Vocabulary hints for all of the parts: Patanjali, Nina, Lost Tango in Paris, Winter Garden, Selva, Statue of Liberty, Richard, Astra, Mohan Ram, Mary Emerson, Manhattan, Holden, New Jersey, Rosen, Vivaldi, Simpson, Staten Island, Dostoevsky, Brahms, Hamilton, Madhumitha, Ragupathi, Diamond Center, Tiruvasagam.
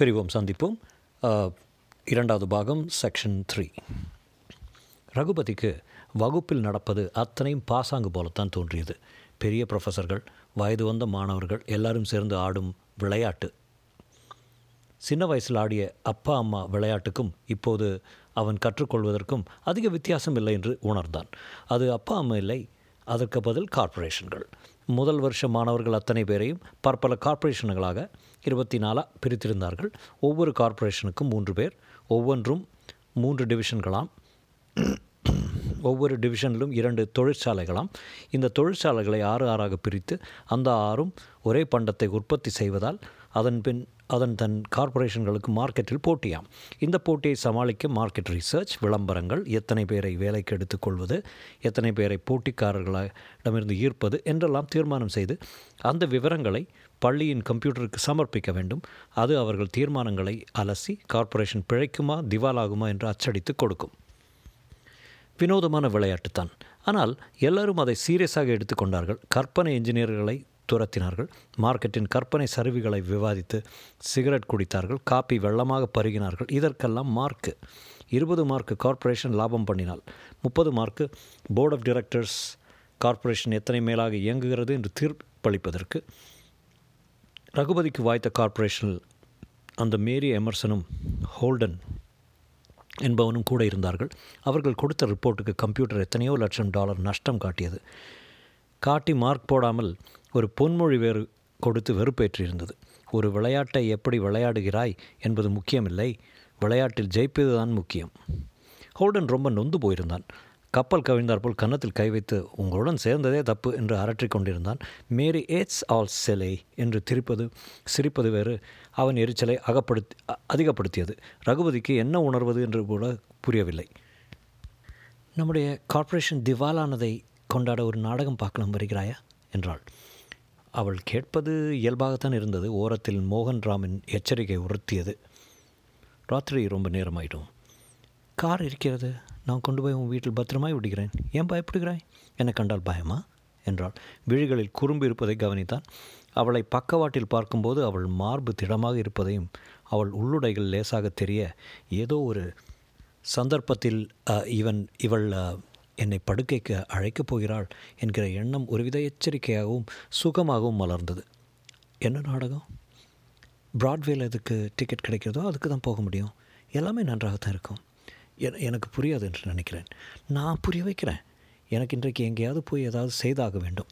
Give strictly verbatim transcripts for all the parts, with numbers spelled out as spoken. பிரிவோம் சந்திப்போம். இரண்டாவது பாகம், செக்ஷன் த்ரீ. ரகுபதிக்கு வகுப்பில் நடப்பது அத்தனையும் பாசாங்கு போலத்தான் தோன்றியது. பெரிய ப்ரொஃபஸர்கள், வயது வந்த மாணவர்கள் எல்லாரும் சேர்ந்து ஆடும் விளையாட்டு. சின்ன வயசில் ஆடிய அப்பா அம்மா விளையாட்டுக்கும் இப்போது அவன் கற்றுக்கொள்வதற்கும் அதிக வித்தியாசம் இல்லை என்று உணர்ந்தான். அது அப்பா அம்மா இல்லை, அதற்கு பதில் கார்ப்பரேஷன்கள். முதல் வருஷ மாணவர்கள் அத்தனை பேரையும் பற்பல கார்ப்பரேஷன்களாக இருபத்தி நாலாக பிரித்திருந்தார்கள். ஒவ்வொரு கார்ப்பரேஷனுக்கும் மூன்று பேர், ஒவ்வொன்றும் மூன்று டிவிஷன்களாம். ஒவ்வொரு டிவிஷனிலும் இரண்டு தொழிற்சாலைகளாம். இந்த தொழிற்சாலைகளை ஆறு ஆறாக பிரித்து அந்த ஆறும் ஒரே பண்டத்தை உற்பத்தி செய்வதால் அதன் பின் அதன் தன் கார்ப்பரேஷன்களுக்கு மார்க்கெட்டில் போட்டியாம். இந்த போட்டியை சமாளிக்க மார்க்கெட் ரிசர்ச், விளம்பரங்கள், எத்தனை பேரை வேலைக்கு எடுத்துக்கொள்வது, எத்தனை பேரை போட்டிக்காரர்களிடமிருந்து ஈர்ப்பது என்றெல்லாம் தீர்மானம் செய்து அந்த விவரங்களை பள்ளியின் கம்ப்யூட்டருக்கு சமர்ப்பிக்க வேண்டும். அது அவர்கள் தீர்மானங்களை அலசி கார்ப்பரேஷன் பிழைக்குமா திவாலாகுமா என்று அச்சடித்து கொடுக்கும். வினோதமான விளையாட்டுத்தான், ஆனால் எல்லோரும் அதை சீரியஸாக எடுத்துக்கொண்டார்கள். கற்பனை இன்ஜினியர்களை துரத்தினார்கள், மார்க்கெட்டின் கற்பனை சரிவுகளை விவாதித்து சிகரெட் குடித்தார்கள், காப்பி வெள்ளமாக பருகினார்கள். இதற்கெல்லாம் மார்க்கு. இருபது மார்க்கு கார்ப்பரேஷன் லாபம் பண்ணினால், முப்பது மார்க்கு போர்ட் ஆஃப் டைரக்டர்ஸ் கார்ப்பரேஷன் எத்தனை மேலாக இயங்குகிறது என்று தீர்ப்பளிப்பதற்கு. ரகுபதிக்கு வாய்த்த கார்ப்பரேஷனில் அந்த மேரி எமர்சனும் ஹோல்டன் என்பவனும் கூட இருந்தார்கள். அவர்கள் கொடுத்த ரிப்போர்ட்டுக்கு கம்ப்யூட்டர் எத்தனையோ லட்சம் டாலர் நஷ்டம் காட்டியது. காட்டி மார்க் போடாமல் ஒரு பொன்மொழி வேறு கொடுத்து வெறுப்பேற்றிருந்தது. ஒரு விளையாட்டை எப்படி விளையாடுகிறாய் என்பது முக்கியமில்லை, விளையாட்டில் ஜெயிப்பது தான் முக்கியம். ஹோல்டன் ரொம்ப நொந்து போயிருந்தான். கப்பல் கவிழ்ந்தாற்போல் கன்னத்தில் கை வைத்து உங்களுடன் சேர்ந்ததே தப்பு என்று அரற்றிக் கொண்டிருந்தான். மேரி ஏட்ஸ் ஆல் செலை என்று திரிப்பது சிரிப்பது வேறு அவன் எரிச்சலை அகப்படுத்தி அதிகப்படுத்தியது. ரகுபதிக்கு என்ன உணர்வது என்று கூட புரியவில்லை. நம்முடைய கார்ப்பரேஷன் திவாலானதை கொண்டாட ஒரு நாடகம் பார்க்கலாம் வருகிறாயா என்றாள். அவள் கேட்பது இயல்பாகத்தான் இருந்தது. ஓரத்தில் மோகன் ராமின் எச்சரிக்கை உறுத்தியது. ராத்திரி ரொம்ப நேரமாயிடும். கார் இருக்கிறது, நான் கொண்டு போய் உன் வீட்டில் பத்திரமாய் விடுகிறேன். ஏன் பயப்படுகிறாய்? என்னை கண்டால் பயமா என்றாள். விழிகளில் குறும்பு இருப்பதை கவனித்தான். அவளை பக்கவாட்டில் பார்க்கும்போது அவள் மார்பு திடமாக இருப்பதையும் அவள் உள்ளுடைகள் லேசாக தெரிய ஏதோ ஒரு சந்தர்ப்பத்தில் இவன் இவள் என்னை படுக்கைக்கு அழைக்கப் போகிறாள் என்கிற எண்ணம் ஒருவித எச்சரிக்கையாகவும் சுகமாகவும் மலர்ந்தது. என்ன நாடகம்? ப்ராட்வேயில் எதுக்கு டிக்கெட் கிடைக்கிறதோ அதுக்கு தான் போக முடியும். எல்லாமே நன்றாகத்தான் இருக்கும். என எனக்கு புரியாது என்று நினைக்கிறேன். நான் புரிய வைக்கிறேன். எனக்கு இன்றைக்கு எங்கேயாவது போய் ஏதாவது செய்தாக வேண்டும்.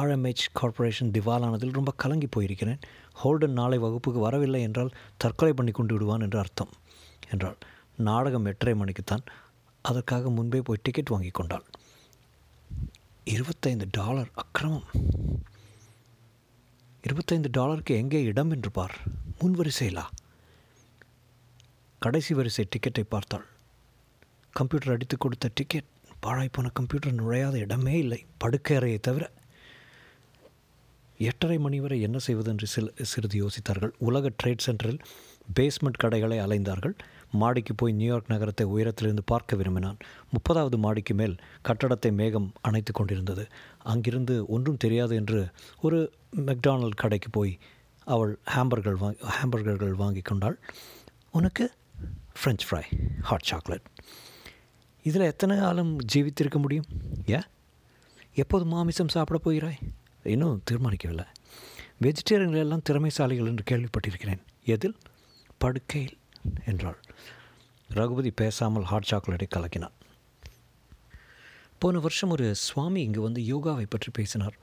ஆர்எம்ஹெச் கார்ப்பரேஷன் திவாலானதில் ரொம்ப கலங்கி போயிருக்கிறேன். ஹோல்டன் நாளை வகுப்புக்கு வரவில்லை என்றால் தற்கொலை பண்ணி கொண்டு விடுவான் என்று அர்த்தம் என்றாள். நாடகம் எட்டரை மணிக்குத்தான். அதற்காக முன்பே போய் டிக்கெட் வாங்கி கொண்டாள். இருபத்தைந்து டாலர் அக்கிரமம். இருபத்தைந்து டாலருக்கு எங்கே இடம் என்று பார். முன் வரிசையிலா? கடைசி வரிசை டிக்கெட்டை பார்த்தாள். கம்ப்யூட்டர் அடித்து கொடுத்த டிக்கெட். பாழாய்ப்போன கம்ப்யூட்டர், நுழையாத இடமே இல்லை படுக்கறையை தவிர. எட்டரை மணி வரை என்ன செய்வது என்று சில சிறிது யோசித்தார்கள். உலக ட்ரேட் சென்டரில் பேஸ்மெண்ட் கடைகளை அலைந்தார்கள். மாடிக்கு போய் நியூயார்க் நகரத்தை உயரத்திலிருந்து பார்க்க விரும்பினான். முப்பதாவது மாடிக்கு மேல் கட்டடத்தை மேகம் அணைத்து கொண்டிருந்தது. அங்கிருந்து ஒன்றும் தெரியாது என்று ஒரு மெக்டானல்ட் கடைக்கு போய் அவள் ஹாம்பர்கள் வாங்கி ஹாம்பர்கள் வாங்கி கொண்டாள். உனக்கு ஃப்ரெஞ்ச் ஃப்ரை, ஹாட் சாக்லேட். இதில் எத்தனை காலம் ஜீவித்திருக்க முடியும்? ஏ எப்போது மாமிசம் சாப்பிட போகிறாய்? இன்னும் தீர்மானிக்கவில்லை. வெஜிடேரியன்கள் எல்லாம் திறமைசாலிகள் என்று கேள்விப்பட்டிருக்கிறேன். எதில்? படுக்கையில் என்றாள். ரகுபதி பேசாமல் ஹாட் சாக்லேட்டை கலக்கினான். போன வருஷம் ஒரு சுவாமி இங்கு வந்து யோகாவை பற்றி பேசினார்.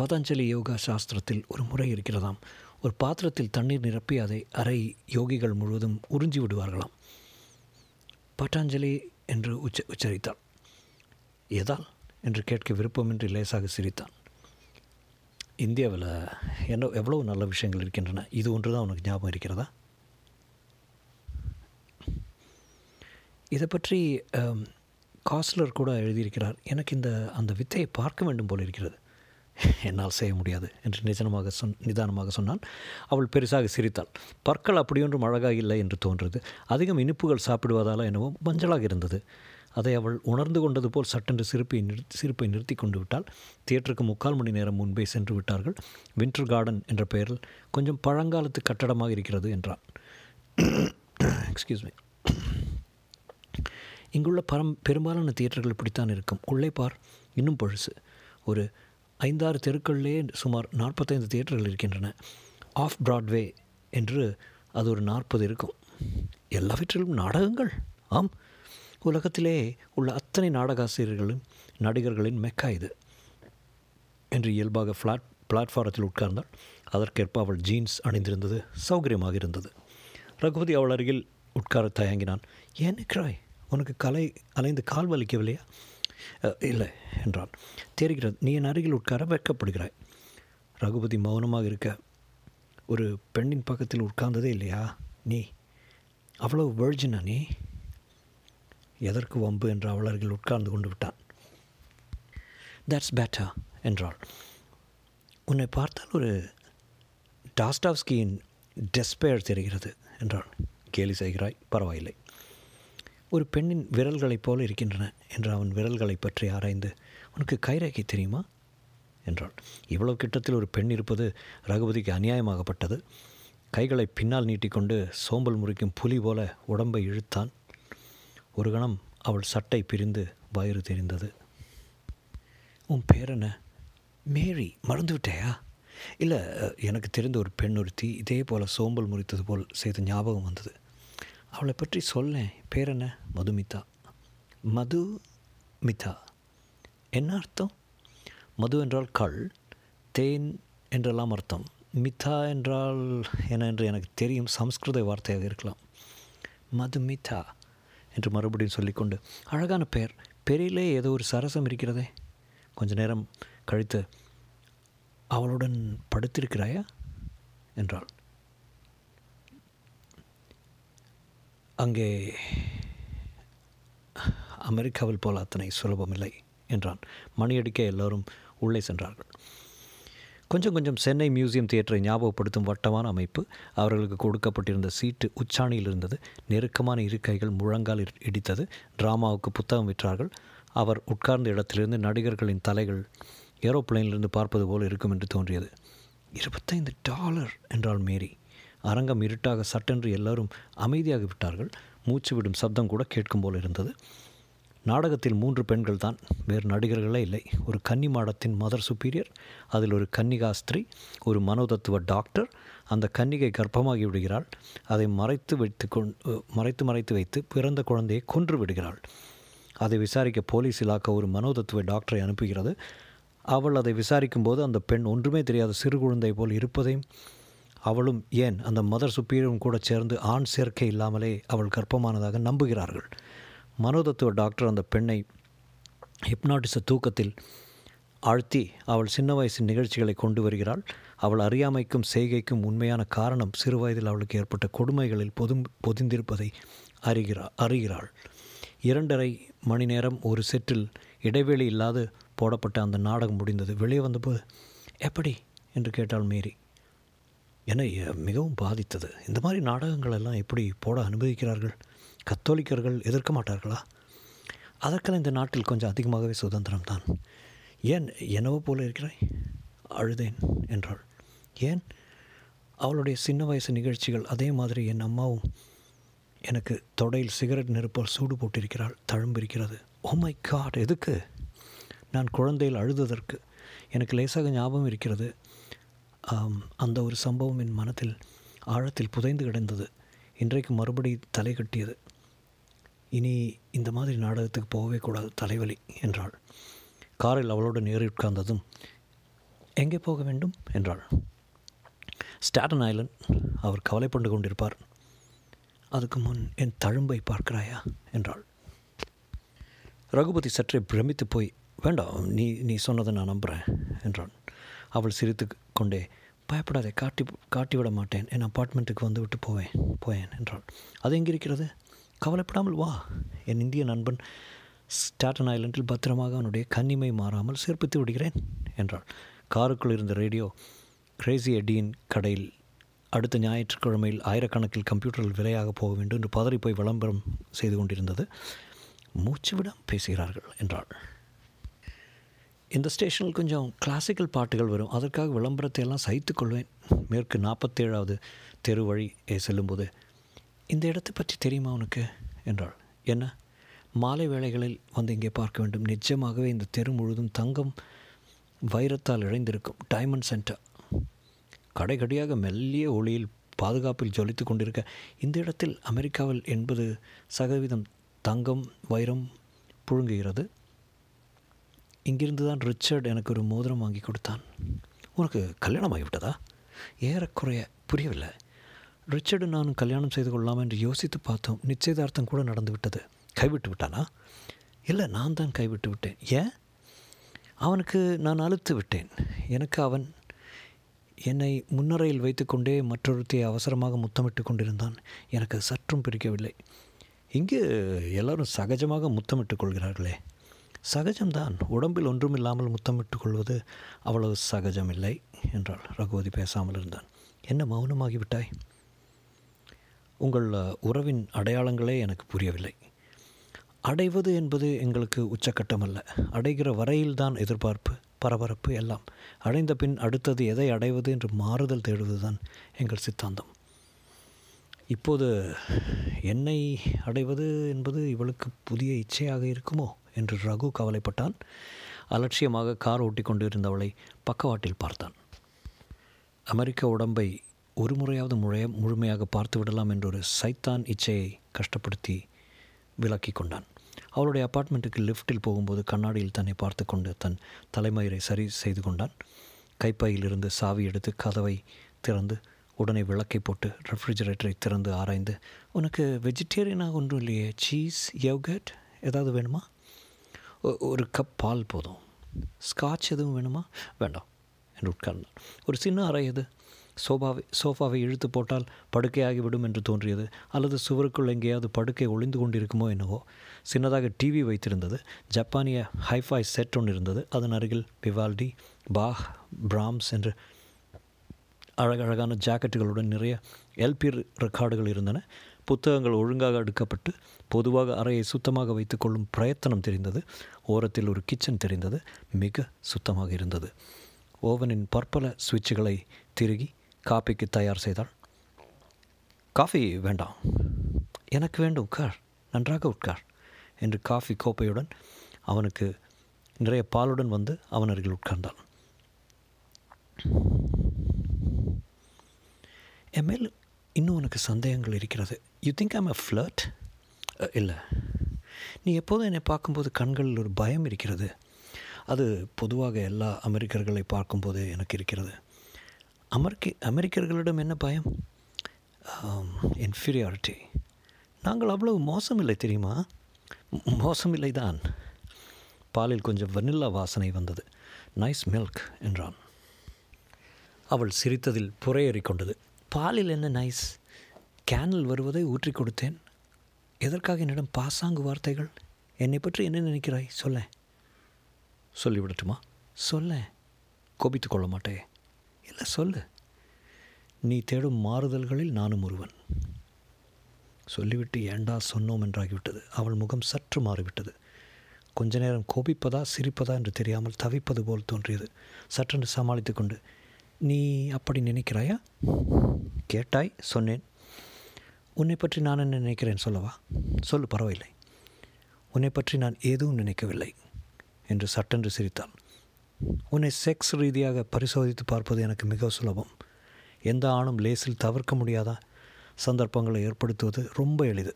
பதஞ்சலி யோகா சாஸ்திரத்தில் ஒரு முறை இருக்கிறதாம். ஒரு பாத்திரத்தில் தண்ணீர் நிரப்பி அதை அரை யோகிகள் முழுவதும் உறிஞ்சி விடுவார்களாம். பட்டாஞ்சலி என்று உச்ச உச்சரித்தாள். எதால் என்று கேட்க விருப்பமின்றி லேசாக சிரித்தான். இந்தியாவில் என்ன எவ்வளோ நல்ல விஷயங்கள் இருக்கின்றன. இது ஒன்று தான் உனக்கு ஞாபகம் இருக்கிறதா? இதை பற்றி காஸ்லர் கூட எழுதியிருக்கிறார். எனக்கு இந்த அந்த வித்தையை பார்க்க வேண்டும் போல் இருக்கிறது. என்னால் செய்ய முடியாது என்று நிதானமாக சொன் நிதானமாக சொன்னான். அவள் பெருசாக சிரித்தாள். பற்கள் அப்படியொன்றும் அழகாக இல்லை என்று தோன்றது. அதிகம் இனிப்புகள் சாப்பிடுவதால் என்னவோ மஞ்சளாக இருந்தது. அதை அவள் உணர்ந்து கொண்டது போல் சட்டென்று சிரிப்பை நிறுத்தி சிரிப்பை நிறுத்தி கொண்டு விட்டாள். தியேட்டருக்கு முக்கால் மணி நேரம் முன்பே சென்று விட்டார்கள். வின்டர் கார்டன் என்ற பெயரில் கொஞ்சம் பழங்காலத்து கட்டடமாக இருக்கிறது என்றான். Excuse me. இங்குள்ள பரம் பெரும்பாலான தியேட்டர்கள் இப்படித்தான் இருக்கும். உள்ளே பார், இன்னும் பழசு. ஒரு ஐந்தாறு தெருக்களிலே சுமார் நாற்பத்தைந்து தியேட்டர்கள் இருக்கின்றன. ஆஃப் பிராட்வே என்று அது ஒரு நாற்பது இருக்கும். எல்லாவற்றிலும் நாடகங்கள். ஆம், உலகத்திலே உள்ள அத்தனை நாடகாசிரியர்களும் நடிகர்களின் மெக்கா இது என்று இயல்பாக ஃப்ளாட் பிளாட்ஃபாரத்தில் உட்கார்ந்தால் அதற்கேற்ப அவள் ஜீன்ஸ் அணிந்திருந்தது சௌகரியமாக இருந்தது. ரகுபதி அவள் அருகில் உட்கார தயங்கினான். ஏன் நிற்கிறாய்? உனக்கு கலை அலைந்து கால் வலிக்கவில்லையா? இல்லை என்றான். தெரிகிறது, நீ என் அருகில் உட்கார வெட்கப்படுகிறாய். ரகுபதி மௌனமாக இருக்க, ஒரு பெண்ணின் பக்கத்தில் உட்கார்ந்ததே இல்லையா நீ? அவ்வளோ வேர்ஜினா நீ? எதற்கு வம்பு என்று அவள் அருகில் உட்கார்ந்து கொண்டு விட்டான். தட்ஸ் பேட்டா என்றாள். உன்னை பார்த்தால் ஒரு டாஸ்டாவ்ஸ்கியின் டெஸ்பேர் தெரிகிறது என்றாள். கேலி செய்கிறாய், பரவாயில்லை. ஒரு பெண்ணின் விரல்களைப் போல இருக்கின்றன என்று அவன் விரல்களை பற்றி ஆராய்ந்து, உனக்கு கைரேகை தெரியுமா என்றாள். இவ்வளவு கிட்டத்தில் ஒரு பெண் இருப்பது ரகுபதிக்கு அநியாயமாகப்பட்டது. கைகளை பின்னால் நீட்டிக்கொண்டு சோம்பல் முறிக்கும் புலி போல உடம்பை இழுத்தான். ஒரு கணம் அவள் சட்டை பிரிந்து வயிறு தெரிந்தது. உன் பேர் என்ன? மேரி. மறந்துவிட்டேயா? இல்லை, எனக்கு தெரிந்த ஒரு பெண் ஒருத்தி இதே போல் சோம்பல் முறித்தது போல் செய்த ஞாபகம் வந்தது. அவளை பற்றி சொல்லேன். பேர் என்ன? மதுமிதா. மதுமிதா என்ன அர்த்தம்? மது என்றால் கள், தேன் என்றெல்லாம் அர்த்தம். மிதா என்றால் என்ன என்று எனக்கு தெரியும், சம்ஸ்கிருத வார்த்தையாக இருக்கலாம். மதுமிதா என்று மறுபடியும் சொல்லிக்கொண்டு, அழகான பெயர், பெரியிலே ஏதோ ஒரு சரசம் இருக்கிறதே. கொஞ்ச நேரம் கழித்து, அவளுடன் படுத்திருக்கிறாயா என்றாள். அங்கே அமெரிக்காவில் போல் அத்தனை சுலபமில்லை என்றான். மணியடிக்க எல்லோரும் உள்ளே சென்றார்கள். கொஞ்சம் கொஞ்சம் சென்னை மியூசியம் தியேட்டரை ஞாபகப்படுத்தும் வட்டமான அமைப்பு. அவர்களுக்கு கொடுக்கப்பட்டிருந்த சீட்டு உச்சாணியில் இருந்தது. நெருக்கமான இருக்கைகள் முழங்கால் இடித்தது. டிராமாவுக்கு புத்தகம் விற்றார்கள். அவர் உட்கார்ந்த இடத்திலிருந்து நடிகர்களின் தலைகள் ஏரோப்ளைனிலிருந்து பார்ப்பது போல் இருக்கும் என்று தோன்றியது. இருபத்தைந்து டாலர் என்றாள் மேரி. அரங்கம் இருட்டாக சட்டென்று எல்லோரும் அமைதியாகி விட்டார்கள். மூச்சு விடும் சப்தம் கூட கேட்கும் போல் இருந்தது. நாடகத்தில் மூன்று பெண்கள் தான், வேறு நடிகர்களே இல்லை. ஒரு கன்னி மாடத்தின் மதர் சுப்பீரியர், அதில் ஒரு கன்னிகாஸ்திரி, ஒரு மனோதத்துவ டாக்டர். அந்த கன்னிகை கர்ப்பமாகி விடுகிறாள். அதை மறைத்து வைத்து கொண்டு மறைத்து மறைத்து வைத்து பிறந்த குழந்தையை கொன்று விடுகிறாள். அதை விசாரிக்க போலீஸ் இலாக்கா ஒரு மனோதத்துவ டாக்டரை அனுப்புகிறது. அவள் அதை விசாரிக்கும் போது அந்த பெண் ஒன்றுமே தெரியாத சிறு குழந்தை போல் இருப்பதையும், அவளும் ஏன் அந்த மதர் சுப்பீரியரும் கூட சேர்ந்து ஆண் சேர்க்கை இல்லாமலே அவள் கர்ப்பமானதாக நம்புகிறார்கள். மனோதத்துவ டாக்டர் அந்த பெண்ணை ஹிப்னாட்டிச தூக்கத்தில் ஆழ்த்தி அவள் சின்ன வயசின் நிகழ்ச்சிகளை கொண்டு வருகிறாள். அவள் அறியாமைக்கும் செய்கைக்கும் உண்மையான காரணம் சிறு வயதில் அவளுக்கு ஏற்பட்ட கொடுமைகளில் பொது பொதிந்திருப்பதை அறிகிறா அறிகிறாள் இரண்டரை மணி நேரம் ஒரு செட்டில் இடைவெளி இல்லாது போடப்பட்ட அந்த நாடகம் முடிந்தது. வெளியே வந்தபோது எப்படி என்று கேட்டாள் மேரி. என்னை மிகவும் பாதித்தது. இந்த மாதிரி நாடகங்கள் எல்லாம் எப்படி போட அனுமதிக்கிறார்கள்? கத்தோலிக்கர்கள் எதிர்க்க மாட்டார்களா? அதற்கெல்லாம் இந்த நாட்டில் கொஞ்சம் அதிகமாகவே சுதந்திரம்தான். ஏன் என்னவோ போல இருக்கிறாய்? அழுதேன் என்றாள். ஏன்? அவளுடைய சின்ன வயசு நிகழ்ச்சிகள். அதே மாதிரி என் அம்மாவும் எனக்கு தொடையில் சிகரெட் நெருப்பால் சூடு போட்டிருக்கிறாள். தழும்பிருக்கிறது. Oh my God! எதுக்கு? நான் குழந்தையில் அழுததற்கு. எனக்கு லேசாக ஞாபகம் இருக்கிறது. அந்த ஒரு சம்பவம் என் மனத்தில் ஆழத்தில் புதைந்து கிடந்தது. இன்றைக்கு மறுபடி தலை கட்டியது. இனி இந்த மாதிரி நாடகத்துக்கு போகவே கூடாது, தலைவலி என்றாள். காரில் அவளோடு நேரில் உட்கார்ந்ததும், எங்கே போக வேண்டும் என்றாள். Staten Island. அவர் கவலைப்பண்டு கொண்டிருப்பார். அதுக்கு முன் என் தழும்பை பார்க்கிறாயா என்றாள். ரகுபதி சற்றே பிரமித்து போய், வேண்டாம், நீ நீ சொன்னதை நான் நம்புகிறேன் என்றான். அவள் சிரித்து கொண்டே, பயப்படாதே, காட்டி காட்டிவிட மாட்டேன், என் அப்பார்ட்மெண்ட்டுக்கு வந்து விட்டு போவேன் போயேன் என்றாள். அது எங்கே இருக்கிறது? கவலைப்படாமல் வா. என் இந்திய நண்பன் ஸ்டாட்டன் ஐலண்டில் பத்திரமாக அவனுடைய கன்னிமை மாறாமல் சேர்ப்பித்து விடுகிறேன் என்றாள். காருக்குள் இருந்த ரேடியோ கிரேசி எடியின் கடையில் அடுத்த ஞாயிற்றுக்கிழமையில் ஆயிரக்கணக்கில் கம்ப்யூட்டரில் விலையாக போக வேண்டும் என்று பதறி போய் விளம்பரம் செய்து கொண்டிருந்தது. மூச்சுவிடம் பேசுகிறார்கள் என்றாள். இந்த ஸ்டேஷனில் கொஞ்சம் கிளாசிக்கல் பாட்டுகள் வரும், அதற்காக விளம்பரத்தை எல்லாம் சகித்து கொள்வேன். மேற்கு நாற்பத்தேழாவது தெரு வழி செல்லும்போது இந்த இடத்தை பற்றி தெரியுமா உனக்கு என்றாள். என்ன, மாலை வேளைகளில் வந்து இங்கே பார்க்க வேண்டும். நிச்சயமாகவே இந்த தெரு முழுதும் தங்கம் வைரத்தால் இழைந்திருக்கும். டைமண்ட் சென்டர் கடைக்கடியாக மெல்லிய ஒளியில் பாதுகாப்பில் ஜொலித்து கொண்டிருக்க, இந்த இடத்தில் அமெரிக்காவில் எண்பது சதவீதம் தங்கம் வைரம் புழுங்குகிறது. இங்கிருந்து தான் ரிச்சர்ட் எனக்கு ஒரு மோதிரம் வாங்கி கொடுத்தான். உனக்கு கல்யாணம் ஆகிவிட்டதா? ஏறக்குறைய புரியவில்லை. ரிச்சர்டு நானும் கல்யாணம் செய்து கொள்ளலாம் என்று யோசித்து பார்த்தோம். நிச்சயதார்த்தம் கூட நடந்துவிட்டது. கைவிட்டு விட்டானா? இல்லை, நான் தான் கைவிட்டு விட்டேன். ஏன்? அவனுக்கு நான் அழுத்து விட்டேன். எனக்கு அவன் என்னை முன்னரையில் வைத்துக்கொண்டே மற்றொருத்தையை அவசரமாக முத்தமிட்டு கொண்டிருந்தான். எனக்கு சற்றும் பிடிக்கவில்லை. இங்கு எல்லோரும் சகஜமாக முத்தமிட்டுக் கொள்கிறார்களே. சகஜம்தான், உடம்பில் ஒன்றுமில்லாமல் முத்தமிட்டு கொள்வது அவ்வளவு சகஜமில்லை என்றாள். ரகுபதி பேசாமல் இருந்தான். என்ன மௌனமாகிவிட்டாய்? உங்கள் உறவின் அடையாளங்களே எனக்கு புரியவில்லை. அடைவது என்பது எங்களுக்கு உச்சக்கட்டமல்ல. அடைகிற வரையில்தான் எதிர்பார்ப்பு, பரபரப்பு எல்லாம். அடைந்த பின் அடுத்தது எதை அடைவது என்று மாறுதல் தேடுவதுதான் எங்கள் சித்தாந்தம். இப்போது என்னை அடைவது என்பது இவளுக்கு புதிய இச்சையாக இருக்குமோ என்று ரகு கவலைப்பட்டான். அலட்சியமாக கார் ஓட்டி கொண்டிருந்தவளை பக்கவாட்டில் பார்த்தான். அமெரிக்க உடம்பை ஒரு முறையாவது முழைய முழுமையாக பார்த்து விடலாம் என்றொரு சைத்தான் இச்சையை கஷ்டப்படுத்தி விலக்கி கொண்டான். அவளுடைய அப்பார்ட்மெண்ட்டுக்கு லிஃப்ட்டில் போகும்போது கண்ணாடியில் தன்னை பார்த்து கொண்டு தன் தலைமயிரை சரி செய்து கொண்டான். கைப்பையிலிருந்து சாவி எடுத்து கதவை திறந்து உடனே விளக்கை போட்டு ரெஃப்ரிஜரேட்டரை திறந்து ஆராய்ந்து, உனக்கு வெஜிடேரியனாக ஒன்றும் இல்லையே, சீஸ் யோகர்ட் ஏதாவது வேணுமா? ஒரு கப் பால் போதும். ஸ்காட்ச் எதுவும் வேணுமா? வேண்டாம் என்று உட்கார்ந்தான். ஒரு சின்ன அறை அது. சோபாவை சோஃபாவை இழுத்து போட்டால் படுக்கையாகிவிடும் என்று தோன்றியது. அல்லது சுவருக்குள் எங்கேயாவது படுக்கை ஒளிந்து கொண்டிருக்குமோ என்னவோ. சின்னதாக டிவி வைத்திருந்தது. ஜப்பானிய ஹைஃபை செட் ஒன்று இருந்தது. அதன் அருகில் விவால்டி, பாஹ், பிராம்ஸ் என்று அழகழகான ஜாக்கெட்டுகளுடன் நிறைய எல்பி ரெக்கார்டுகள் இருந்தன. புத்தகங்கள் ஒழுங்காக அடுக்கப்பட்டு பொதுவாக அறையை சுத்தமாக வைத்துக்கொள்ளும் பிரயத்தனம் தெரிந்தது. ஓரத்தில் ஒரு கிச்சன் தெரிந்தது. மிக சுத்தமாக இருந்தது. ஓவனின் பற்பல சுவிட்சுகளை திருகி காஃபிக்கு தயார் செய்தாள். காஃபி வேண்டாம். எனக்கு வேண்டும், உட்கார், நன்றாக உட்கார் என்று காஃபி கோப்பையுடன் அவனுக்கு நிறைய பாலுடன் வந்து அவன் அருகில் உட்கார்ந்தான். என் மேல் இன்னும் உனக்கு சந்தேகங்கள் இருக்கிறது. You think I am a flirt? இல்லை, நீ எப்போதும் என்னை பார்க்கும்போது கண்களில் ஒரு பயம் இருக்கிறது. அது பொதுவாக எல்லா அமெரிக்கர்களை பார்க்கும்போது எனக்கு இருக்கிறது. அமெரிக்க அமெரிக்கர்களிடம் என்ன பயம்? இன்ஃபீரியாரிட்டி. நாங்கள் அவ்வளவு மோசமில்லை தெரியுமா? மோசமில்லை தான். பாலில் கொஞ்சம் வெண்ணிலா வாசனை வந்தது. நைஸ் மில்க் என்றான். அவள் சிரித்ததில் புறையேறி கொண்டது. பாலில் என்ன நைஸ்? கேனில் வருவதை ஊற்றி கொடுத்தேன். எதற்காக என்னிடம் பாசாங்கு வார்த்தைகள்? என்னை பற்றி என்ன நினைக்கிறாய்? சொல்ல சொல்லிவிடட்டுமா? சொல்ல கோபித்து கொள்ள மாட்டேன். இல்லை, சொல்லு. நீ தேடும் மாறுதல்களில் நானும் ஒருவன். சொல்லிவிட்டு ஏண்டா சொன்னோம் என்றாகிவிட்டது. அவள் முகம் சற்று மாறிவிட்டது. கொஞ்ச நேரம் கோபிப்பதா சிரிப்பதா என்று தெரியாமல் தவிப்பது போல் தோன்றியது. சற்றென்று சமாளித்து கொண்டு, நீ அப்படி நினைக்கிறாயா? கேட்டாய், சொன்னேன். உன்னை பற்றி நான் என்ன நினைக்கிறேன் சொல்லவா? சொல்லு, பரவாயில்லை. உன்னை பற்றி நான் எதுவும் நினைக்கவில்லை என்று சட்டென்று சிரித்தான். உன்னை செக்ஸ் ரீதியாக பரிசோதித்து பார்ப்பது எனக்கு மிக சுலபம். எந்த ஆணும் லேசில் தவிர்க்க முடியாத சந்தர்ப்பங்களை ஏற்படுத்துவது ரொம்ப எளிது.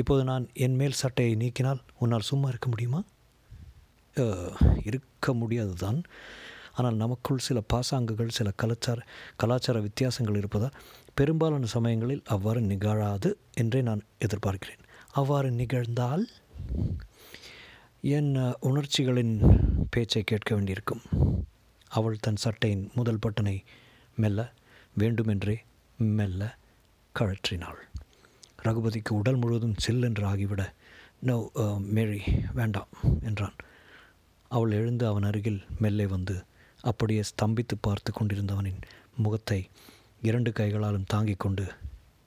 இப்போது நான் என் மேல் சட்டையை நீக்கினால் உன்னால் சும்மா இருக்க முடியுமா? இருக்க முடியாது தான். ஆனால் நமக்குள் சில பாசாங்குகள், சில கலாச்சார கலாச்சார வித்தியாசங்கள் இருப்பதால் பெரும்பாலான சமயங்களில் அவ்வாறு நிகழாது என்றே நான் எதிர்பார்க்கிறேன். அவ்வாறு நிகழ்ந்தால் என் உணர்ச்சிகளின் பேச்சை கேட்க வேண்டியிருக்கும். அவள் தன் சட்டையின் முதல் பட்டனை மெல்ல வேண்டுமென்றே மெல்ல கழற்றினாள். ரகுபதிக்கு உடல் முழுவதும் சில்லென்று ஆகிவிட, நோ மேரி, வேண்டாம் என்றான். அவள் எழுந்து அவன் அருகில் மெல்லே வந்து அப்படியே ஸ்தம்பித்து பார்த்து கொண்டிருந்தவனின் முகத்தை இரண்டு கைகளாலும் தாங்கிக் கொண்டு,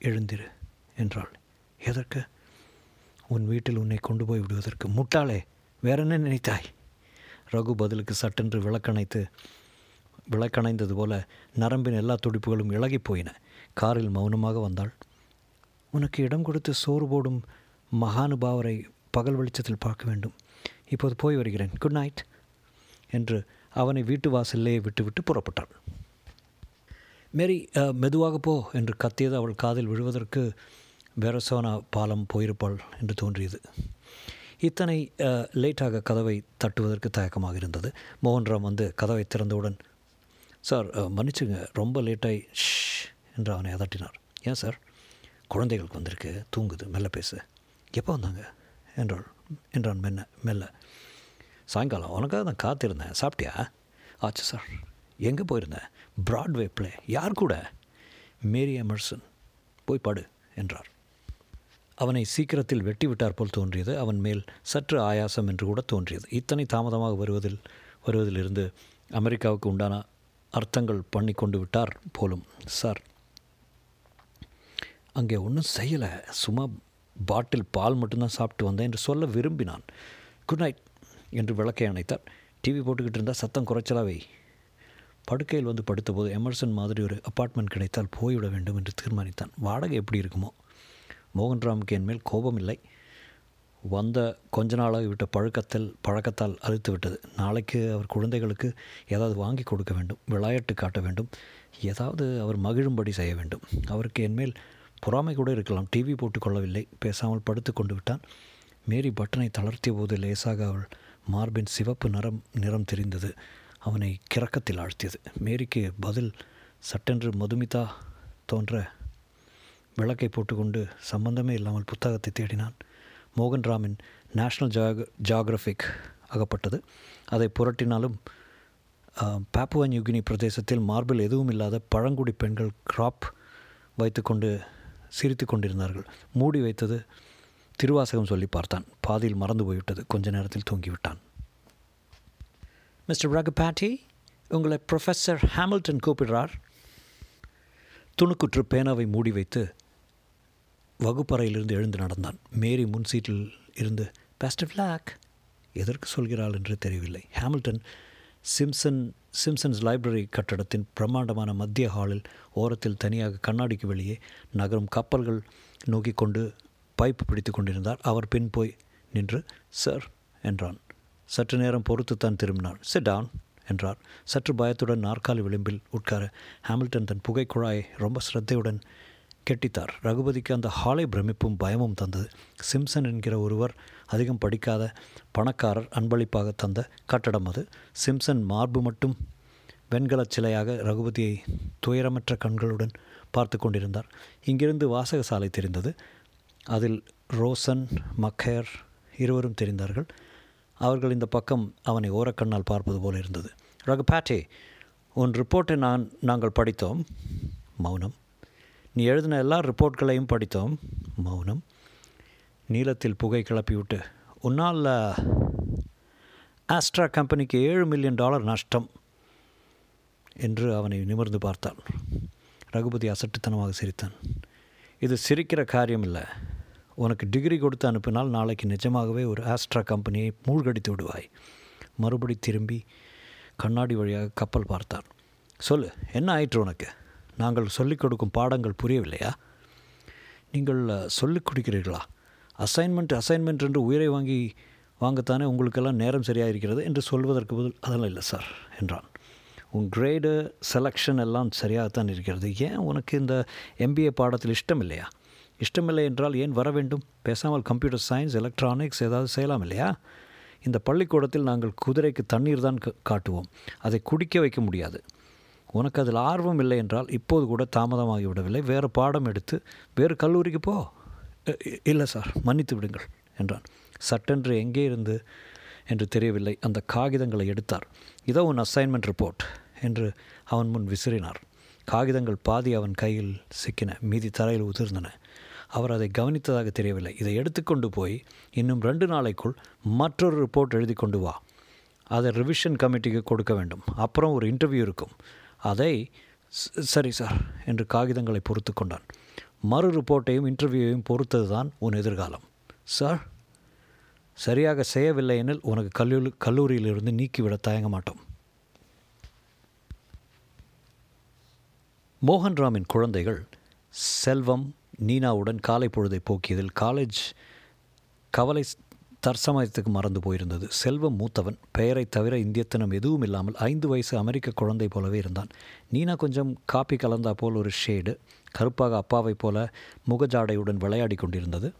எழுந்திரு என்றாள். எதற்கு? உன் வீட்டில் உன்னை கொண்டு போய் விடுவதற்கு. முட்டாளே, வேற என்ன நினைத்தாய்? ரகு பதிலுக்கு சட்டென்று விளக்கணைத்து விளக்கணைந்தது போல நரம்பின் எல்லா துடிப்புகளும் இளகி போயின. காரில் மௌனமாக வந்தாள். உனக்கு இடம் கொடுத்து சோறு போடும் மகானுபாவரை பகல் வெளிச்சத்தில் பார்க்க வேண்டும். இப்போது போய் வருகிறேன், குட் நைட் என்று அவனை வீட்டு வாசல்லே விட்டுவிட்டு புறப்பட்டாள். மேரி, மெதுவாக போ என்று கத்தியது அவள் காதில் விழுவதற்கு வெரசோனா பாலம் போயிருப்பாள் என்று தோன்றியது. இத்தனை லேட்டாக கதவை தட்டுவதற்கு தயக்கமாக இருந்தது. மோகன்ராம் வந்து கதவை திறந்தவுடன், சார் மன்னிச்சுங்க, ரொம்ப லேட்டாய் ஷ் என்று அவனை அதட்டினார். ஏன் சார்? குழந்தைகளுக்கு வந்திருக்கு, தூங்குது, மெல்ல பேசு. எப்போ வந்தாங்க என்றாள் என்றான் மென்ன மெல்ல சாயங்காலம் உனக்காக நான் காத்திருந்தேன். சாப்பிட்டியா? ஆச்சு சார். எங்கே போயிருந்தேன்? Broadway play. யார் கூட? Mary Emerson. போய் பாடு என்றார். அவனை சீக்கிரத்தில் வெட்டி விட்டார் போல் தோன்றியது. அவன் மேல் சற்று ஆயாசம் என்று கூட தோன்றியது. இத்தனை தாமதமாக வருவதில் வருவதிலிருந்து அமெரிக்காவுக்கு உண்டான அர்த்தங்கள் பண்ணி கொண்டு விட்டார் போலும். சார், அங்கே ஒன்றும் செய்யலை, சும்மா பாட்டில் பால் மட்டும்தான் சாப்பிட்டு வந்தேன் என்று சொல்ல விரும்பினான். குட் நைட் என்று விளக்கை அணைத்தார். டிவி போட்டுக்கிட்டு இருந்தால் சத்தம் குறைச்சலாவை. படுக்கையில் வந்து படுத்தபோது எமர்சன் மாதிரி ஒரு அப்பார்ட்மெண்ட் கிடைத்தால் போய்விட வேண்டும் என்று தீர்மானித்தான். வாடகை எப்படி இருக்குமோ? மோகன்ராமுக்கு என் மேல் கோபமில்லை, வந்த கொஞ்ச நாளாக விட்ட பழக்கத்தில் பழக்கத்தால் அறுத்து விட்டது. நாளைக்கு அவர் குழந்தைகளுக்கு ஏதாவது வாங்கி கொடுக்க வேண்டும், விளையாட்டு காட்ட வேண்டும், ஏதாவது அவர் மகிழும்படி செய்ய வேண்டும். அவருக்கு என் மேல் பொறாமை கூட இருக்கலாம். டிவி போட்டுக்கொள்ளவில்லை, பேசாமல் படுத்து கொண்டு விட்டான். மேரி பட்டனை தளர்த்திய போது லேசாக அவள் மார்பின் சிவப்பு நிறம் நிறம் தெரிந்தது. அவனை கிறக்கத்தில் ஆழ்த்தியது. மேரிக்கு பதில் சட்டென்று மதுமிதா தோன்ற விளக்கை போட்டுக்கொண்டு சம்பந்தமே இல்லாமல் புத்தகத்தை தேடினான். மோகன்ராமின் நேஷ்னல் ஜியாக ஜியாகிரபிக் அகப்பட்டது. அதை புரட்டினாலும் பாப்புவா நியூகினி பிரதேசத்தில் மார்பில் எதுவும் இல்லாத பழங்குடி பெண்கள் கிராப் வைத்து கொண்டு சிரித்து கொண்டிருந்தார்கள். மூடி வைத்தது திருவாசகம் சொல்லி பார்த்தான். பாதியில் மறந்து போய்விட்டது. கொஞ்ச நேரத்தில் தூங்கிவிட்டான். மிஸ்டர் ராகுபாத்தி, உங்களை ப்ரொஃபஸர் ஹாமில்டன் கூப்பிடுறார். துணுக்குற்று பேனாவை மூடி வைத்து வகுப்பறையிலிருந்து எழுந்து நடந்தான். மேரி முன்சீட்டில் இருந்து பெஸ்ட் ஆஃப் லக் எதற்கு சொல்கிறாள் என்று தெரியவில்லை. ஹாமில்டன் சிம்சன் சிம்சன்ஸ் லைப்ரரி கட்டடத்தின் பிரம்மாண்டமான மத்திய ஹாலில் ஓரத்தில் தனியாக கண்ணாடிக்கு வெளியே நகரும் கப்பல்கள் நோக்கி கொண்டு பைப்பு பிடித்து கொண்டிருந்தார். அவர் பின் போய் நின்று சார் என்றான். சற்று நேரம் பொறுத்து தான் திரும்பினார். சிட் டவுன் என்றார். சற்று பயத்துடன் நாற்காலி விளிம்பில் உட்கார ஹாமில்டன் தன் புகைக்குழாயை ரொம்ப சிரத்தையுடன் கெட்டித்தார். ரகுபதிக்கு அந்த ஹாலை பிரமிப்பும் பயமும் தந்தது. சிம்சன் என்கிற ஒருவர் அதிகம் படிக்காத பணக்காரர் அன்பளிப்பாக தந்த கட்டடம் அது. சிம்சன் மார்பு மட்டும் வெண்கல சிலையாக ரகுபதியை துயரமற்ற கண்களுடன் பார்த்து கொண்டிருந்தார். இங்கிருந்து வாசகசாலை தெரிந்தது. அதில் ரோசன், மக்கேர் இருவரும் தெரிந்தார்கள். அவர்கள் இந்த பக்கம் அவனை ஓரக்கண்ணால் பார்ப்பது போல இருந்தது. ராகுபாத்தி, உன் ரிப்போர்ட்டை நான் நாங்கள் படித்தோம். மௌனம். நீ எழுதின எல்லா ரிப்போர்ட்களையும் படித்தோம். மௌனம். நீளத்தில் புகை கிளப்பிவிட்டு, உன்னால் ஆஸ்ட்ரா கம்பெனிக்கு ஏழு மில்லியன் டாலர் நஷ்டம் என்று அவனை நிமிர்ந்து பார்த்தான். ரகுபதி அசட்டுத்தனமாக சிரித்தான். இது சிரிக்கிற காரியம் இல்லை. உனக்கு டிகிரி கொடுத்து அனுப்பினால் நாளைக்கு நிஜமாகவே ஒரு ஆஸ்ட்ரா கம்பெனியை மூழ்கடித்து விடுவாய். மறுபடி திரும்பி கண்ணாடி வழியாக கப்பல் பார்த்தார். சொல்லு, என்ன ஆயிற்று உனக்கு? நாங்கள் சொல்லிக் கொடுக்கும் பாடங்கள் புரியவில்லையா? நீங்கள் சொல்லிக் கொடுக்கிறீர்களா? அசைன்மெண்ட் அசைன்மெண்ட் என்று உயிரை வாங்கி வாங்கத்தானே உங்களுக்கெல்லாம் நேரம் சரியாக இருக்கிறது என்று சொல்வதற்கு பதில் அதெல்லாம் இல்லை சார் என்றான். உன் கிரேடு செலெக்ஷன் எல்லாம் சரியாகத்தான் இருக்கிறது. ஏன் உனக்கு இந்த எம்பிஏ பாடத்தில் இஷ்டம் இல்லையா? இஷ்டமில்லை என்றால் ஏன் வர வேண்டும்? பேசாமல் கம்ப்யூட்டர் சயின்ஸ், எலக்ட்ரானிக்ஸ் ஏதாவது செய்யலாம் இல்லையா? இந்த பள்ளிக்கூடத்தில் நாங்கள் குதிரைக்கு தண்ணீர் தான் காட்டுவோம், அதை குடிக்க வைக்க முடியாது. உனக்கு அதில் ஆர்வம் இல்லை என்றால் இப்போது கூட தாமதமாகிவிடவில்லை, வேறு பாடம் எடுத்து வேறு கல்லூரிக்கு போ. இல்லை சார், மன்னித்து விடுங்கள் என்றான். சட்டென்று எங்கே இருந்து என்று தெரியவில்லை அந்த காகிதங்களை எடுத்தார். இதோ உன் அசைன்மெண்ட் ரிப்போர்ட் என்று அவன் முன் விசிறினார். காகிதங்கள் பாதி அவன் கையில் சிக்கின, மீதி தரையில் உதிர்ந்தன. அவர் அதை கவனித்ததாக தெரியவில்லை. இதை எடுத்துக்கொண்டு போய் இன்னும் ரெண்டு நாளைக்குள் மற்றொரு ரிப்போர்ட் எழுதி கொண்டு வா. அதை ரிவிஷன் கமிட்டிக்கு கொடுக்க வேண்டும். அப்புறம் ஒரு இன்டர்வியூ இருக்கும். அதை சரி சார் என்று காகிதங்களை பொறுத்து கொண்டான். மறு ரிப்போர்ட்டையும் இன்டர்வியூவையும் பொறுத்தது தான் உன் எதிர்காலம். சார், சரியாக செய்யவில்லை எனில் உனக்கு கல்லூரி கல்லூரியிலிருந்து நீக்கிவிட தயங்க மாட்டோம். மோகன்ராமின் குழந்தைகள் செல்வம் நீனாவுடன் காலை பொழுதை போக்கியதில் காலேஜ் கவலை தற்சமயத்துக்கு மறந்து போயிருந்தது. செல்வம் மூத்தவன், பெயரை தவிர இந்தியத்தனம் எதுவும் இல்லாமல் ஐந்து வயசு அமெரிக்க குழந்தை போலவே இருந்தான். நீனா கொஞ்சம் காப்பி கலந்தா போல் ஒரு ஷேடு, கருப்பாக அப்பாவைப் போல முகஜாடையுடன் விளையாடி கொண்டிருந்தது.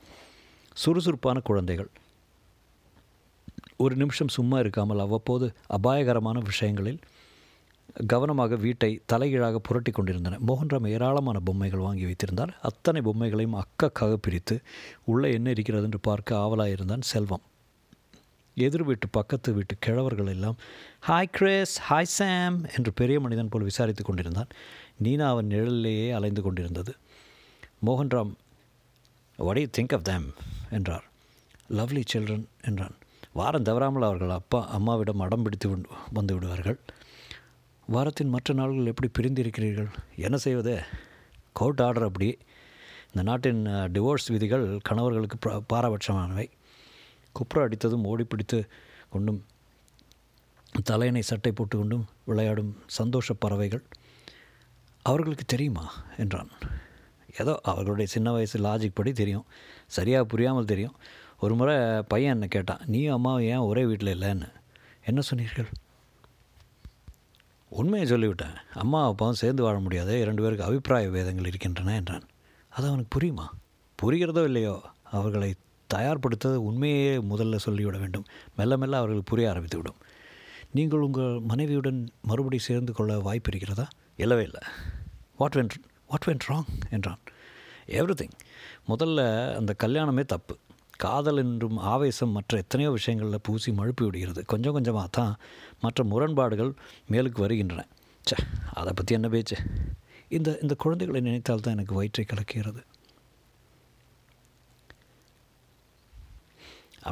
சுறுசுறுப்பான குழந்தைகள் ஒரு நிமிஷம் சும்மா இருக்காமல் அவ்வப்போது அபாயகரமான விஷயங்களில் கவனமாக வீட்டை தலைகீழாக புரட்டி கொண்டிருந்தன. மோகன்ராம் ஏராளமான பொம்மைகள் வாங்கி வைத்திருந்தார். அத்தனை பொம்மைகளையும் அக்கக்காக பிரித்து உள்ளே என்ன இருக்கிறது என்று பார்க்க ஆவலாயிருந்தான் செல்வம். எதிர் வீட்டு பக்கத்து வீட்டு கிழவர்கள் எல்லாம் ஹாய் கிரேஸ், ஹாய் சாம் என்று பெரிய மனிதன் போல் விசாரித்து கொண்டிருந்தான். நீனா அவன் நிழலிலேயே அலைந்து கொண்டிருந்தது. Mohanram what you think of them என்றார். லவ்லி சில்ட்ரன் என்றான். வாரம் தவறாமல் அவர்கள் அப்பா அம்மாவிடம் அடம் பிடித்து வந்து விடுவார்கள். வாரத்தின் மற்ற நாள்கள் எப்படி பிரிந்திருக்கிறீர்கள்? என்ன செய்வது? கோர்ட் ஆர்டர் அப்படி. இந்த நாட்டின் டிவோர்ஸ் விதிகள் கணவர்களுக்கு பாரபட்சமானவை. குப்புற அடித்ததும் ஓடிப்பிடித்து கொண்டும் தலையணை சட்டை போட்டு கொண்டும் விளையாடும் சந்தோஷ பறவைகள் அவர்களுக்கு தெரியுமா என்றான். ஏதோ அவர்களுடைய சின்ன வயசு லாஜிக் படி தெரியும், சரியாக புரியாமல் தெரியும். ஒரு முறை பையன் என்னை கேட்டான், நீ அம்மாவை ஏன் ஒரே வீட்டில் இல்லைன்னு. என்ன சொன்னீர்கள்? உண்மையை சொல்லிவிட்டேன். அம்மா அப்பாவும் சேர்ந்து வாழ முடியாது, இரண்டு பேருக்கு அபிப்பிராய வேதங்கள் இருக்கின்றன என்றான். அது அவனுக்கு புரியுமா? புரிகிறதோ இல்லையோ, அவர்களை தயார்படுத்த உண்மையே முதல்ல சொல்லிவிட வேண்டும். மெல்ல மெல்ல அவர்களுக்கு புரிய ஆரம்பித்துவிடும். நீங்கள் உங்கள் மனைவியுடன் மறுபடி சேர்ந்து கொள்ள வாய்ப்பு இருக்கிறதா? இல்லவே இல்லை. What went what went wrong என்றான். Everything. முதல்ல அந்த கல்யாணமே தப்பு. காதல் என்றும் ஆவேசம் மற்ற எத்தனையோ விஷயங்களில் பூசி மழுப்பி விடுகிறது. கொஞ்சம் கொஞ்சமாக தான் மற்ற முரண்பாடுகள் மேலுக்கு வருகின்றன. சே, அதை பற்றி என்ன பேச்சு? இந்த இந்த குழந்தைகளை நினைத்தால் தான் எனக்கு வயிற்றை கலக்கிறது.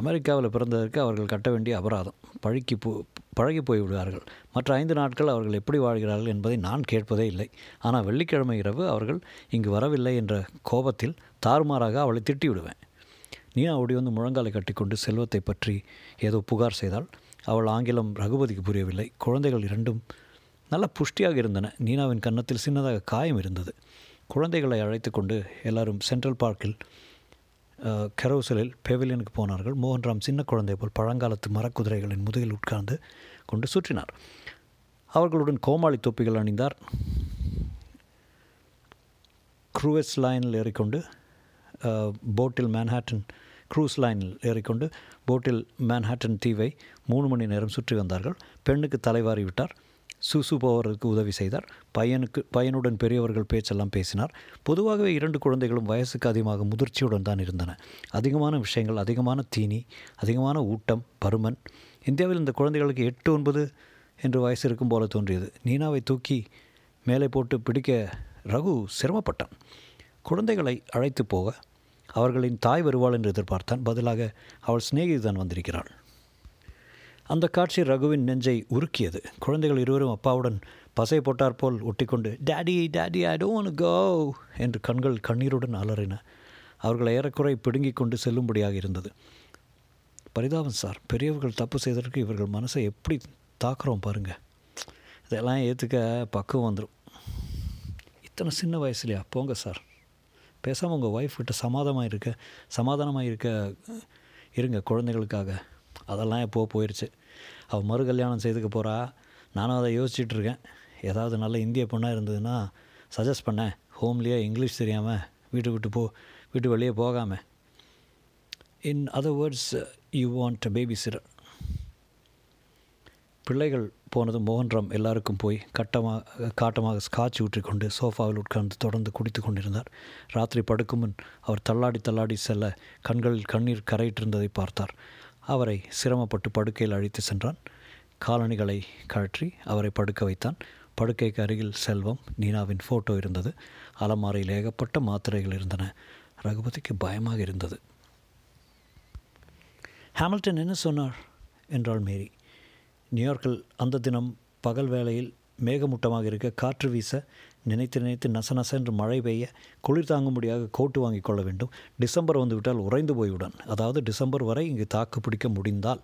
அமெரிக்காவில் பிறந்ததற்கு அவர்கள் கட்ட வேண்டிய அபராதம். பழகி போ பழகி போய்விடுவார்கள். மற்ற ஐந்து நாட்கள் அவர்கள் எப்படி வாழ்கிறார்கள் என்பதை நான் கேட்பதே இல்லை. ஆனால் வெள்ளிக்கிழமை இரவு அவர்கள் இங்கு வரவில்லை என்ற கோபத்தில் தாறுமாறாக அவளை திட்டி விடுவேன். நீனா ஓடி வந்து முழங்காலை கட்டிக்கொண்டு செல்வத்தை பற்றி ஏதோ புகார் செய்தாள். அவள் ஆங்கிலம் ரகுபதிக்கு புரியவில்லை. குழந்தைகள் இரண்டும் நல்ல புஷ்டியாக இருந்தன. நீனாவின் கன்னத்தில் சின்னதாக காயம் இருந்தது. குழந்தைகளை அழைத்து கொண்டு எல்லாரும் சென்ட்ரல் பார்க்கில் கெரோசலில் பெவிலியனுக்கு போனார்கள். மோகன்ராம் சின்ன குழந்தை போல் பழங்காலத்து மரக்குதிரைகளின் முதுகில் உட்கார்ந்து கொண்டு சுற்றினார். அவர்களுடன் கோமாளி தொப்பிகள் அணிந்தார். க்ரூஸ் லைனில் ஏறிக்கொண்டு போட்டில் மேன்ஹாட்டன் க்ரூஸ் லைனில் ஏறிக்கொண்டு போட்டில் மேன்ஹாட்டன் தீவை மூணு மணி நேரம் சுற்றி வந்தார்கள். பெண்ணுக்கு தலைவாரி விட்டார். சுசு போவதற்கு உதவி செய்தார். பையனுக்கு பையனுடன் பெரியவர்கள் பேச்செல்லாம் பேசினார். பொதுவாகவே இரண்டு குழந்தைகளும் வயசுக்கு அதிகமாக முதிர்ச்சியுடன் தான் இருந்தன. அதிகமான விஷயங்கள், அதிகமான தீனி, அதிகமான ஊட்டம், பருமன். இந்தியாவில் இந்த குழந்தைகளுக்கு எட்டு ஒன்பது என்று வயசு இருக்கும் போல தோன்றியது. நீனாவை தூக்கி மேலே போட்டு பிடிக்க ரகு சிரமப்பட்டான். குழந்தைகளை அழைத்து போக அவர்களின் தாய் வருவாள் என்று எதிர்பார்த்தான். பதிலாக அவள் சிநேகிதிதான் வந்திருக்கிறாள். அந்த காட்சி ரகுவின் நெஞ்சை உருக்கியது. குழந்தைகள் இருவரும் அப்பாவுடன் பசை போட்டாற்போல் ஒட்டிக்கொண்டு daddy daddy I don't go என்று கண்கள் கண்ணீருடன் அலறின. அவர்களை ஏறக்குறை பிடுங்கிக் கொண்டு செல்லும்படியாக இருந்தது. பரிதாபம் சார், பெரியவர்கள் தப்பு செய்ததற்கு இவர்கள் மனசை எப்படி தாக்குறோம் பாருங்கள். இதெல்லாம் ஏற்றுக்க பக்குவம் வந்துடும். இத்தனை சின்ன வயசுலையா? போங்க சார், பேசாமல் உங்கள் ஒய்ஃப்கிட்ட சமாதானமாக இருக்க சமாதானமாக இருக்க இருங்க குழந்தைகளுக்காக. அதெல்லாம் எப்போது போயிடுச்சு. அவள் மறு கல்யாணம் செய்துக்க போகிறா. நானும் அதை யோசிச்சிட்ருக்கேன். ஏதாவது நல்ல இந்திய பொண்ணாக இருந்ததுன்னா சஜஸ்ட் பண்ணேன். ஹோம்லியே இங்கிலீஷ் தெரியாமல் வீட்டு விட்டு போ வீட்டு வெளியே போகாமல். In other words you want a babysitter. பிள்ளைகள் போனது மோகன்ராம் எல்லாருக்கும் போய் கட்டமாக காட்டமாக ஸ்காட்ச் ஊற்றிக்கொண்டு சோஃபாவில் உட்கார்ந்து தொடர்ந்து குடித்து கொண்டிருந்தார். ராத்திரி படுக்கும் முன் அவர் தள்ளாடி தள்ளாடி செல்ல கண்களில் கண்ணீர் கரையிட்டிருந்ததை பார்த்தார். அவரை சிரமப்பட்டு படுக்கையில் அழைத்து சென்றான். காலணிகளை கழற்றி அவரை படுக்க வைத்தான். படுக்கைக்கு அருகில் செல்வம் நீனாவின் ஃபோட்டோ இருந்தது. அலமாரியில் ஏகப்பட்ட மாத்திரைகள் இருந்தன. ரகுபதிக்கு பயமாக இருந்தது. ஹாமில்டன் என்ன சொன்னார் என்றாள் மேரி. நியூயார்க்கில் அந்த தினம் பகல் வேளையில் மேகமூட்டமாக இருக்க, காற்று வீச, நினைத்து நினைத்து நச நச என்று மழை பெய்ய குளிர் தாங்க முடியாத கோட்டு வாங்கி கொள்ள வேண்டும். டிசம்பர் வந்துவிட்டால் உறைந்து போய்விடும். அதாவது டிசம்பர் வரை இங்கு தாக்கு பிடிக்க முடிந்தால்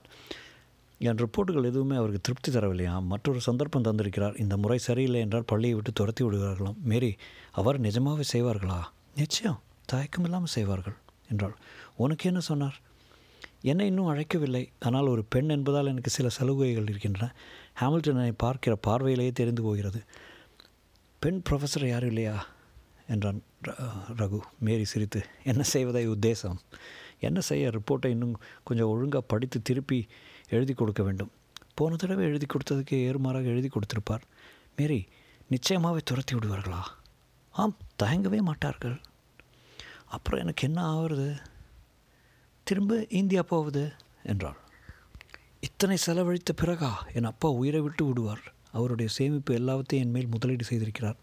என் ரிப்போர்ட்டுகள் எதுவுமே அவருக்கு திருப்தி தரவில்லையாம். மற்றொரு சந்தர்ப்பம் தந்திருக்கிறார். இந்த முறை சரியில்லை என்றால் பள்ளியை விட்டு துரத்தி விடுகிறார்களாம். மேரி, அவர் நிஜமாகவே செய்வார்களா? நிச்சயம், தயக்கமில்லாமல் செய்வார்கள் என்றாள். உனக்கு என்ன சொன்னார்? என்னை இன்னும் அழைக்கவில்லை. ஆனால் ஒரு பெண் என்பதால் எனக்கு சில சலுகைகள் இருக்கின்றன. ஹாமில்டனை பார்க்கிற பார்வையிலேயே தெரிந்து போகிறது. பெண் ப்ரொஃபஸர் யாரும் இல்லையா என்றான் ரகு. மேரி சிரித்து, என்ன செய்வதை உத்தேசம்? என்ன செய்ய, ரிப்போர்ட்டை இன்னும் கொஞ்சம் ஒழுங்காக படித்து திருப்பி எழுதி கொடுக்க வேண்டும். போன தடவை எழுதி கொடுத்ததுக்கு ஏறுமாறாக எழுதி கொடுத்துருப்பார். மேரி, நிச்சயமாகவே துரத்தி விடுவார்களா? ஆம், தயங்கவே மாட்டார்கள். அப்புறம் எனக்கு என்ன ஆகிறது? திரும்ப இந்தியா போவது என்றாள். இத்தனை செலவழித்த பிறகா? என் அப்பா உயிரை விட்டு விடுவார். அவருடைய சேமிப்பு எல்லாவற்றையும் என் மேல் முதலீடு செய்திருக்கிறார்.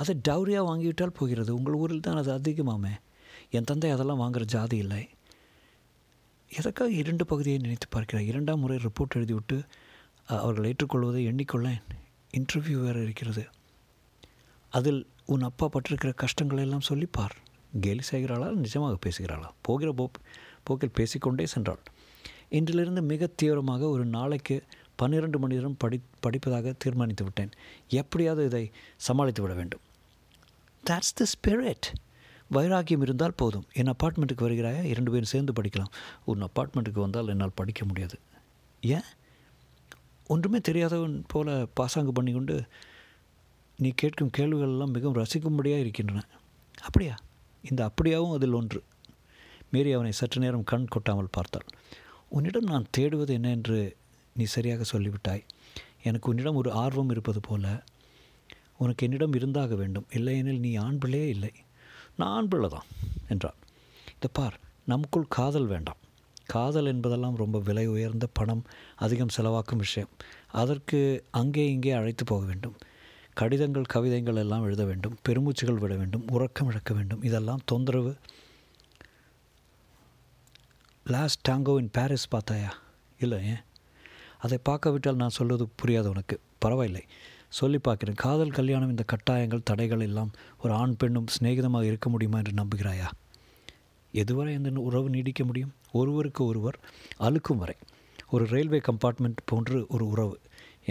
அதை டவுரியாக வாங்கிவிட்டால் போகிறது. உங்கள் ஊரில் தான் அது அதிகமாமே. என் தந்தை அதெல்லாம் வாங்குகிற ஜாதி இல்லை. எதற்காக இரண்டு பகுதியை நினைத்து பார்க்கிறார்? இரண்டாம் முறை ரிப்போர்ட் எழுதிவிட்டு அவர்கள் ஏற்றுக்கொள்வதை எண்ணிக்கொள்ள இன்டர்வியூ வேறு இருக்கிறது. அதில் உன் அப்பா பட்டிருக்கிற கஷ்டங்களெல்லாம் சொல்லிப்பார். கேலி செய்கிறாளா, நிஜமாக பேசுகிறாளா? போகிற போப் போக்கில் பேசிக்கொண்டே சென்றாள். இன்றிலிருந்து மிக தீவிரமாக ஒரு நாளைக்கு பன்னிரண்டு மணி நேரம் படி படிப்பதாக தீர்மானித்து விட்டேன். எப்படியாவது இதை சமாளித்து விட வேண்டும். That's the spirit. வைராக்கியம் இருந்தால் போதும். என் அப்பார்ட்மெண்ட்டுக்கு வருகிறாயா? இரண்டு பேரும் சேர்ந்து படிக்கலாம். உன் அப்பார்ட்மெண்ட்டுக்கு வந்தால் என்னால் படிக்க முடியாது. ஏன்? ஒன்றுமே தெரியாதவன் போல் பாசாங்கு பண்ணி கொண்டு நீ கேட்கும் கேள்விகளெல்லாம் மிகவும் ரசிக்கும்படியாக இருக்கின்றன. அப்படியா? இந்த அப்படியாகவும் அதில் ஒன்று. மேரி அவனை சற்று நேரம் கண் கொட்டாமல் பார்த்தாள். உன்னிடம் நான் தேடுவது என்ன என்று நீ சரியாக சொல்லிவிட்டாய். எனக்கு உன்னிடம் ஒரு ஆர்வம் இருப்பது போல உனக்கு என்னிடம் இருந்தாக வேண்டும். இல்லையெனில் நீ ஆண் பிள்ளையே இல்லை. நான் ஆண் பிள்ளை தான் என்றான். இதை பார், நமக்குள் காதல் வேண்டாம். காதல் என்பதெல்லாம் ரொம்ப விலை உயர்ந்த, பணம் அதிகம் செலவாக்கும் விஷயம். அதற்கு அங்கே இங்கே அழைத்து போக வேண்டும். கடிதங்கள் கவிதைகள் எல்லாம் எழுத வேண்டும். பெருமூச்சுகள் விட வேண்டும். உறக்கம் இழக்க வேண்டும். இதெல்லாம் தொந்தரவு. லாஸ்ட் டாங்கோ இன் பாரிஸ் பார்த்தாயா? இல்லை. ஏன்? அதை பார்க்காவிட்டால் நான் சொல்வது புரியாது உனக்கு. பரவாயில்லை, சொல்லி பார்க்கிறேன். காதல், கல்யாணம், இந்த கட்டாயங்கள், தடைகள் எல்லாம் ஒரு ஆண் பெண்ணும் சிநேகிதமாக இருக்க முடியுமா என்று நம்புகிறாயா? எதுவரை அந்த உறவு நீடிக்க முடியும்? ஒருவருக்கு ஒருவர் அழுக்கும் வரை. ஒரு ரயில்வே கம்பார்ட்மெண்ட் போன்று ஒரு உறவு.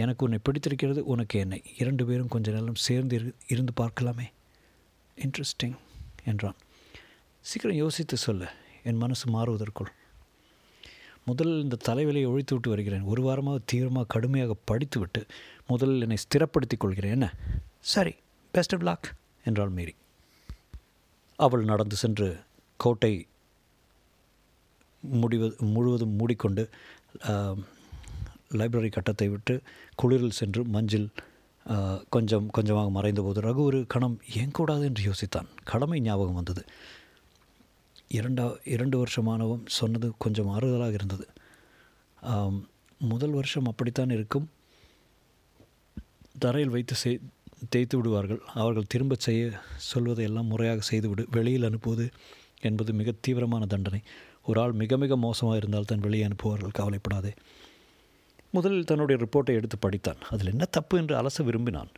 எனக்கு உன்னை பிடித்திருக்கிறது, உனக்கு என்னை. இரண்டு பேரும் கொஞ்ச நேரம் சேர்ந்து இரு இருந்து பார்க்கலாமே. இன்ட்ரெஸ்டிங் என்றான். சீக்கிரம் யோசித்து சொல்லு, என் மனசு மாறுவதற்குள். முதலில் இந்த தலைவலியை ஒழித்து விட்டு வருகிறேன். ஒரு வாரமாக தீவிரமாக கடுமையாக படித்து விட்டு முதலில் என்னை ஸ்திரப்படுத்திக் கொள்கிறேன். என்ன? சரி, பெஸ்ட் ஆஃப் லக் என்றாள் மேரி. அவள் நடந்து சென்று கோட்டை முடிவது முழுவதும் மூடிக்கொண்டு லைப்ரரி கட்டத்தை விட்டு குளிரில் சென்று மஞ்சில் கொஞ்சம் கொஞ்சமாக மறைந்தபோது ரகு ஒரு கணம் ஏன் கூடாது என்று யோசித்தான். கடமை ஞாபகம் வந்தது. இரண்டா இரண்டு வருஷமானவன் சொன்னது கொஞ்சம் ஆறுதலாக இருந்தது. முதல் வருஷம் அப்படித்தான் இருக்கும். தரையில் வைத்து செய் தேய்த்து விடுவார்கள். அவர்கள் திரும்ப செய்ய சொல்வதை எல்லாம் முறையாக செய்துவிடு. வெளியில் அனுப்புவது என்பது மிக தீவிரமான தண்டனை. ஒரு ஆள் மிக மிக மோசமாக இருந்தால் தான் வெளியே அனுப்புவார்கள். கவலைப்படாதே. முதலில் தன்னுடைய ரிப்போர்ட்டை எடுத்து படித்தான். அதில் என்ன தப்பு என்று அலச விரும்பினான்.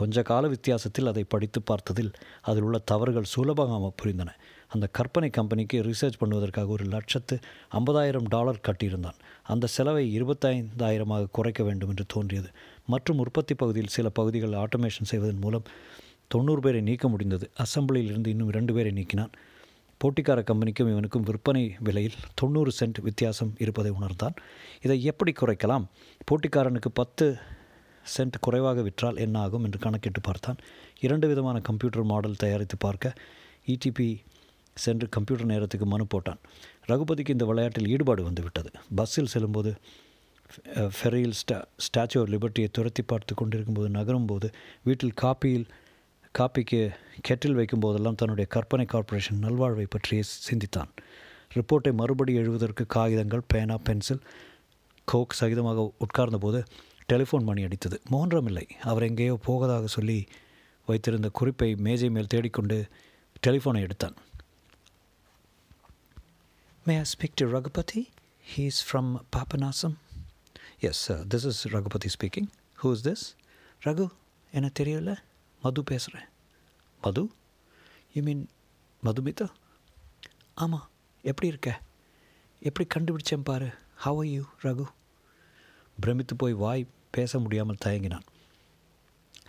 கொஞ்ச கால வித்தியாசத்தில் அதை படித்து பார்த்ததில் அதில் உள்ள தவறுகள் சுலபமாக புரிந்தன. அந்த கற்பனை கம்பெனிக்கு ரிசர்ச் பண்ணுவதற்காக ஒரு லட்சத்து ஐம்பதாயிரம் டாலர் கட்டியிருந்தான். அந்த செலவை இருபத்தைந்தாயிரமாக குறைக்க வேண்டும் என்று தோன்றியது. மற்றும் உற்பத்தி பகுதியில் சில பகுதிகள் ஆட்டோமேஷன் செய்வதன் மூலம் தொண்ணூறு பேரை நீக்க முடிந்தது. அசம்பிளியில் இருந்து இன்னும் இரண்டு பேரை நீக்கினான். போட்டிக்கார கம்பெனிக்கும் இவனுக்கும் விற்பனை விலையில் தொண்ணூறு சென்ட் வித்தியாசம் இருப்பதை உணர்ந்தான். இதை எப்படி குறைக்கலாம்? போட்டிக்காரனுக்கு பத்து சென்ட் குறைவாக விற்றால் என்ன ஆகும் என்று கணக்கிட்டு பார்த்தான். இரண்டு விதமான கம்ப்யூட்டர் மாடல் தயாரித்து பார்க்க இடிபி சென்று கம்ப்யூட்டர் நேரத்துக்கு மனு போட்டான். ரகுபதிக்கு இந்த விளையாட்டில் ஈடுபாடு வந்துவிட்டது. பஸ்ஸில் செல்லும்போது, ஃபெரியில் ஸ்டா ஸ்டாச்சு ஆஃப் லிபர்ட்டியை துரத்தி பார்த்து கொண்டிருக்கும்போது, நகரும்போது, வீட்டில் காப்பியில் காப்பிக்கு கெட்டில் வைக்கும்போதெல்லாம் தன்னுடைய கற்பனை கார்ப்பரேஷன் நல்வாழ்வை பற்றியே சிந்தித்தான். ரிப்போர்ட்டை மறுபடி எழுதுவதற்கு காகிதங்கள், பேனா, பென்சில், கோக் சகிதமாக உட்கார்ந்தபோது டெலிஃபோன் மணி அடித்தது. மோகன்ராம் இல்லை. அவர் எங்கேயோ போவதாக சொல்லி வைத்திருந்த குறிப்பை மேஜை மேல் தேடிக்கொண்டு டெலிஃபோனை எடுத்தான். May I speak to Raghupathi? He is from Papanasam. Yes, this is Raghupathi speaking. Who is this? Raghu, எனக்கு தெரியல. மது பேசுகிறேன். மது? You mean Madhumitha? ஆமாம். எப்படி இருக்க? எப்படி கண்டுபிடிச்சேன் பாரு. How are you Raghu? பிரமித்து போய் வாய் பேச முடியாமல் தயங்கினான்.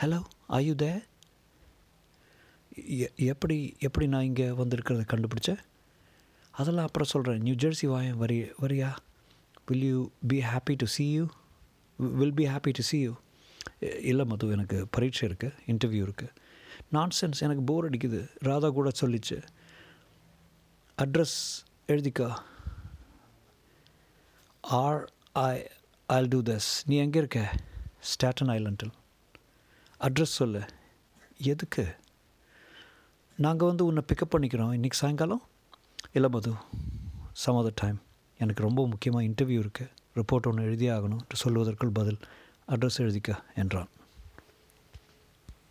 Hello, are you there? எப்படி எப்படி நான் இங்கே வந்திருக்கிறத கண்டுபிடிச்சேன்? அதெல்லாம் அப்புறம் சொல்கிறேன். நியூ ஜெர்சி வாயன் வரி வரியா? will you be happy to see you will be happy to see you இல்லை மது, எனக்கு பரீட்சை இருக்குது, இன்டர்வியூ இருக்குது. நான்சென்ஸ், எனக்கு போர் அடிக்குது. ராதா கூட சொல்லிச்சு. அட்ரஸ் எழுதிக்கா. Or I I'll do thus. நீ எங்கே இருக்க? ஸ்டாட்டன் ஐலண்டில். அட்ரஸ் சொல்லு. எதுக்கு? நாங்கள் வந்து உன்னை பிக்கப் பண்ணிக்கிறோம் இன்றைக்கி சாயங்காலம். இல்லை Madhu, some of the time. எனக்கு ரொம்ப முக்கியமாக இன்டர்வியூ இருக்குது, ரிப்போர்ட் ஒன்று எழுதியாகணும். சொல்லுவதற்குள் பதில். அட்ரஸ் எழுதிக்க என்றான்.